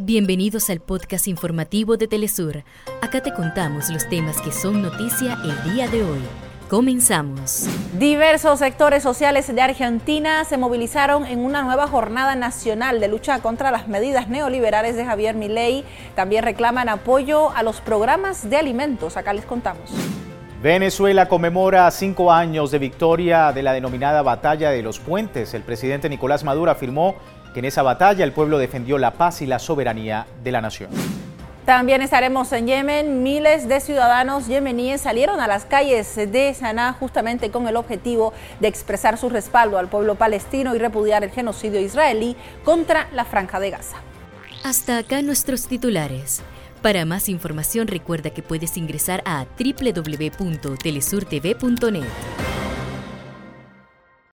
Bienvenidos al podcast informativo de Telesur. Acá te contamos los temas que son noticia el día de hoy. Comenzamos. Diversos sectores sociales de Argentina se movilizaron en una nueva jornada nacional de lucha contra las medidas neoliberales de Javier Milei. También reclaman apoyo a los programas de alimentos. Acá les contamos. Venezuela conmemora 5 años de victoria de la denominada Batalla de los Puentes. El presidente Nicolás Maduro afirmó que en esa batalla el pueblo defendió la paz y la soberanía de la nación. También estaremos en Yemen. Miles de ciudadanos yemeníes salieron a las calles de Saná justamente con el objetivo de expresar su respaldo al pueblo palestino y repudiar el genocidio israelí contra la Franja de Gaza. Hasta acá nuestros titulares. Para más información recuerda que puedes ingresar a www.telesurtv.net.